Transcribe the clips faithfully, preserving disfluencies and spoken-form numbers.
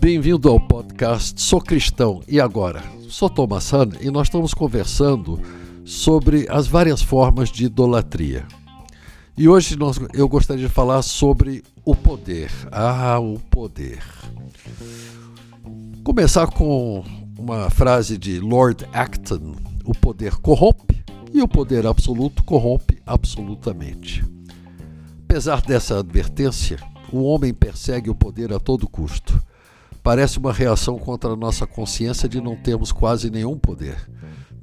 Bem-vindo ao podcast Sou Cristão e Agora. Sou Thomas Hahn e nós estamos conversando sobre as várias formas de idolatria. E hoje nós, eu gostaria de falar sobre o poder. Ah, o poder. Começar com uma frase de Lord Acton: o poder corrompe e o poder absoluto corrompe absolutamente. Apesar dessa advertência, o homem persegue o poder a todo custo. Parece uma reação contra a nossa consciência de não termos quase nenhum poder.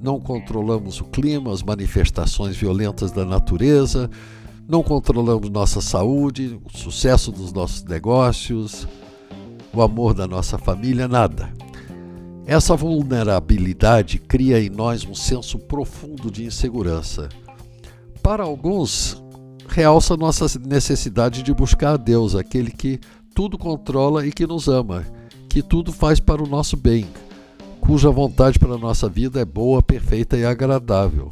Não controlamos o clima, as manifestações violentas da natureza, não controlamos nossa saúde, o sucesso dos nossos negócios, o amor da nossa família, nada. Essa vulnerabilidade cria em nós um senso profundo de insegurança. Para alguns, realça nossa necessidade de buscar a Deus, aquele que tudo controla e que nos ama, que tudo faz para o nosso bem, cuja vontade para a nossa vida é boa, perfeita e agradável.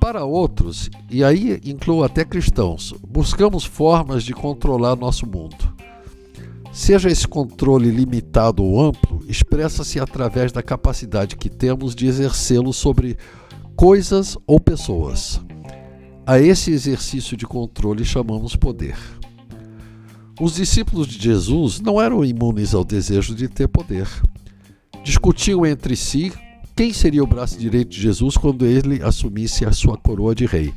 Para outros, e aí incluo até cristãos, buscamos formas de controlar nosso mundo. Seja esse controle limitado ou amplo, expressa-se através da capacidade que temos de exercê-lo sobre coisas ou pessoas. A esse exercício de controle chamamos poder. Os discípulos de Jesus não eram imunes ao desejo de ter poder. Discutiam entre si quem seria o braço direito de Jesus quando ele assumisse a sua coroa de rei.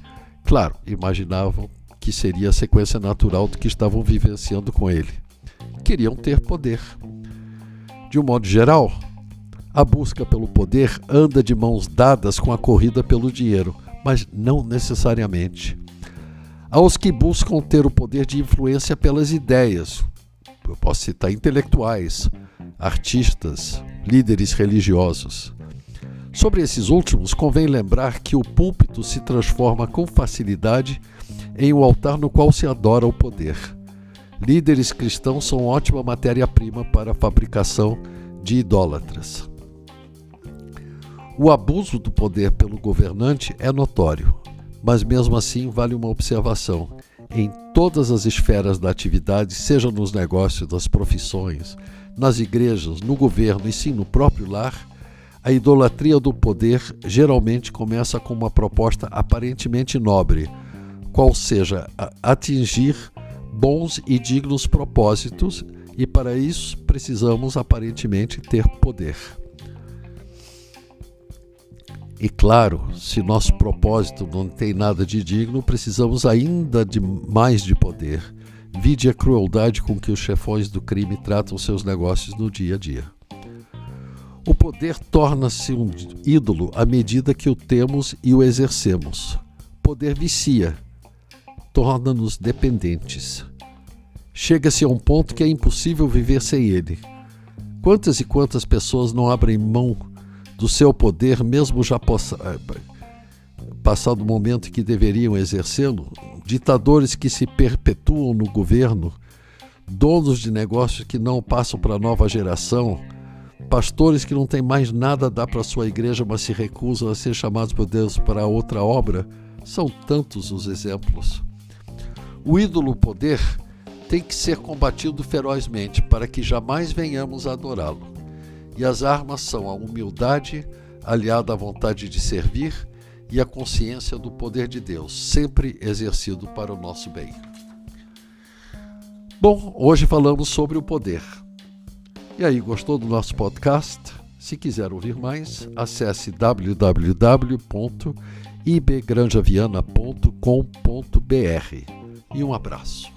Claro, imaginavam que seria a sequência natural do que estavam vivenciando com ele. Queriam ter poder. De um modo geral, a busca pelo poder anda de mãos dadas com a corrida pelo dinheiro, mas não necessariamente. Aos que buscam ter o poder de influência pelas ideias, eu posso citar intelectuais, artistas, líderes religiosos. Sobre esses últimos, convém lembrar que o púlpito se transforma com facilidade em um altar no qual se adora o poder. Líderes cristãos são ótima matéria-prima para a fabricação de idólatras. O abuso do poder pelo governante é notório, mas mesmo assim vale uma observação. Em todas as esferas da atividade, seja nos negócios, nas profissões, nas igrejas, no governo e sim no próprio lar, a idolatria do poder geralmente começa com uma proposta aparentemente nobre, qual seja atingir bons e dignos propósitos, e para isso precisamos aparentemente ter poder. E claro, se nosso propósito não tem nada de digno, precisamos ainda de mais de poder. Vide a crueldade com que os chefões do crime tratam seus negócios no dia a dia. O poder torna-se um ídolo à medida que o temos e o exercemos. Poder vicia, torna-nos dependentes. Chega-se a um ponto que é impossível viver sem ele. Quantas e quantas pessoas não abrem mão do seu poder, mesmo já possa, passado o momento em que deveriam exercê-lo? Ditadores que se perpetuam no governo, donos de negócios que não passam para a nova geração, pastores que não têm mais nada a dar para a sua igreja, mas se recusam a ser chamados por Deus para outra obra. São tantos os exemplos. O ídolo poder tem que ser combatido ferozmente para que jamais venhamos a adorá-lo. E as armas são a humildade, aliada à vontade de servir, e a consciência do poder de Deus, sempre exercido para o nosso bem. Bom, hoje falamos sobre o poder. E aí, gostou do nosso podcast? Se quiser ouvir mais, acesse w w w ponto i b granja viana ponto com ponto b r. E um abraço.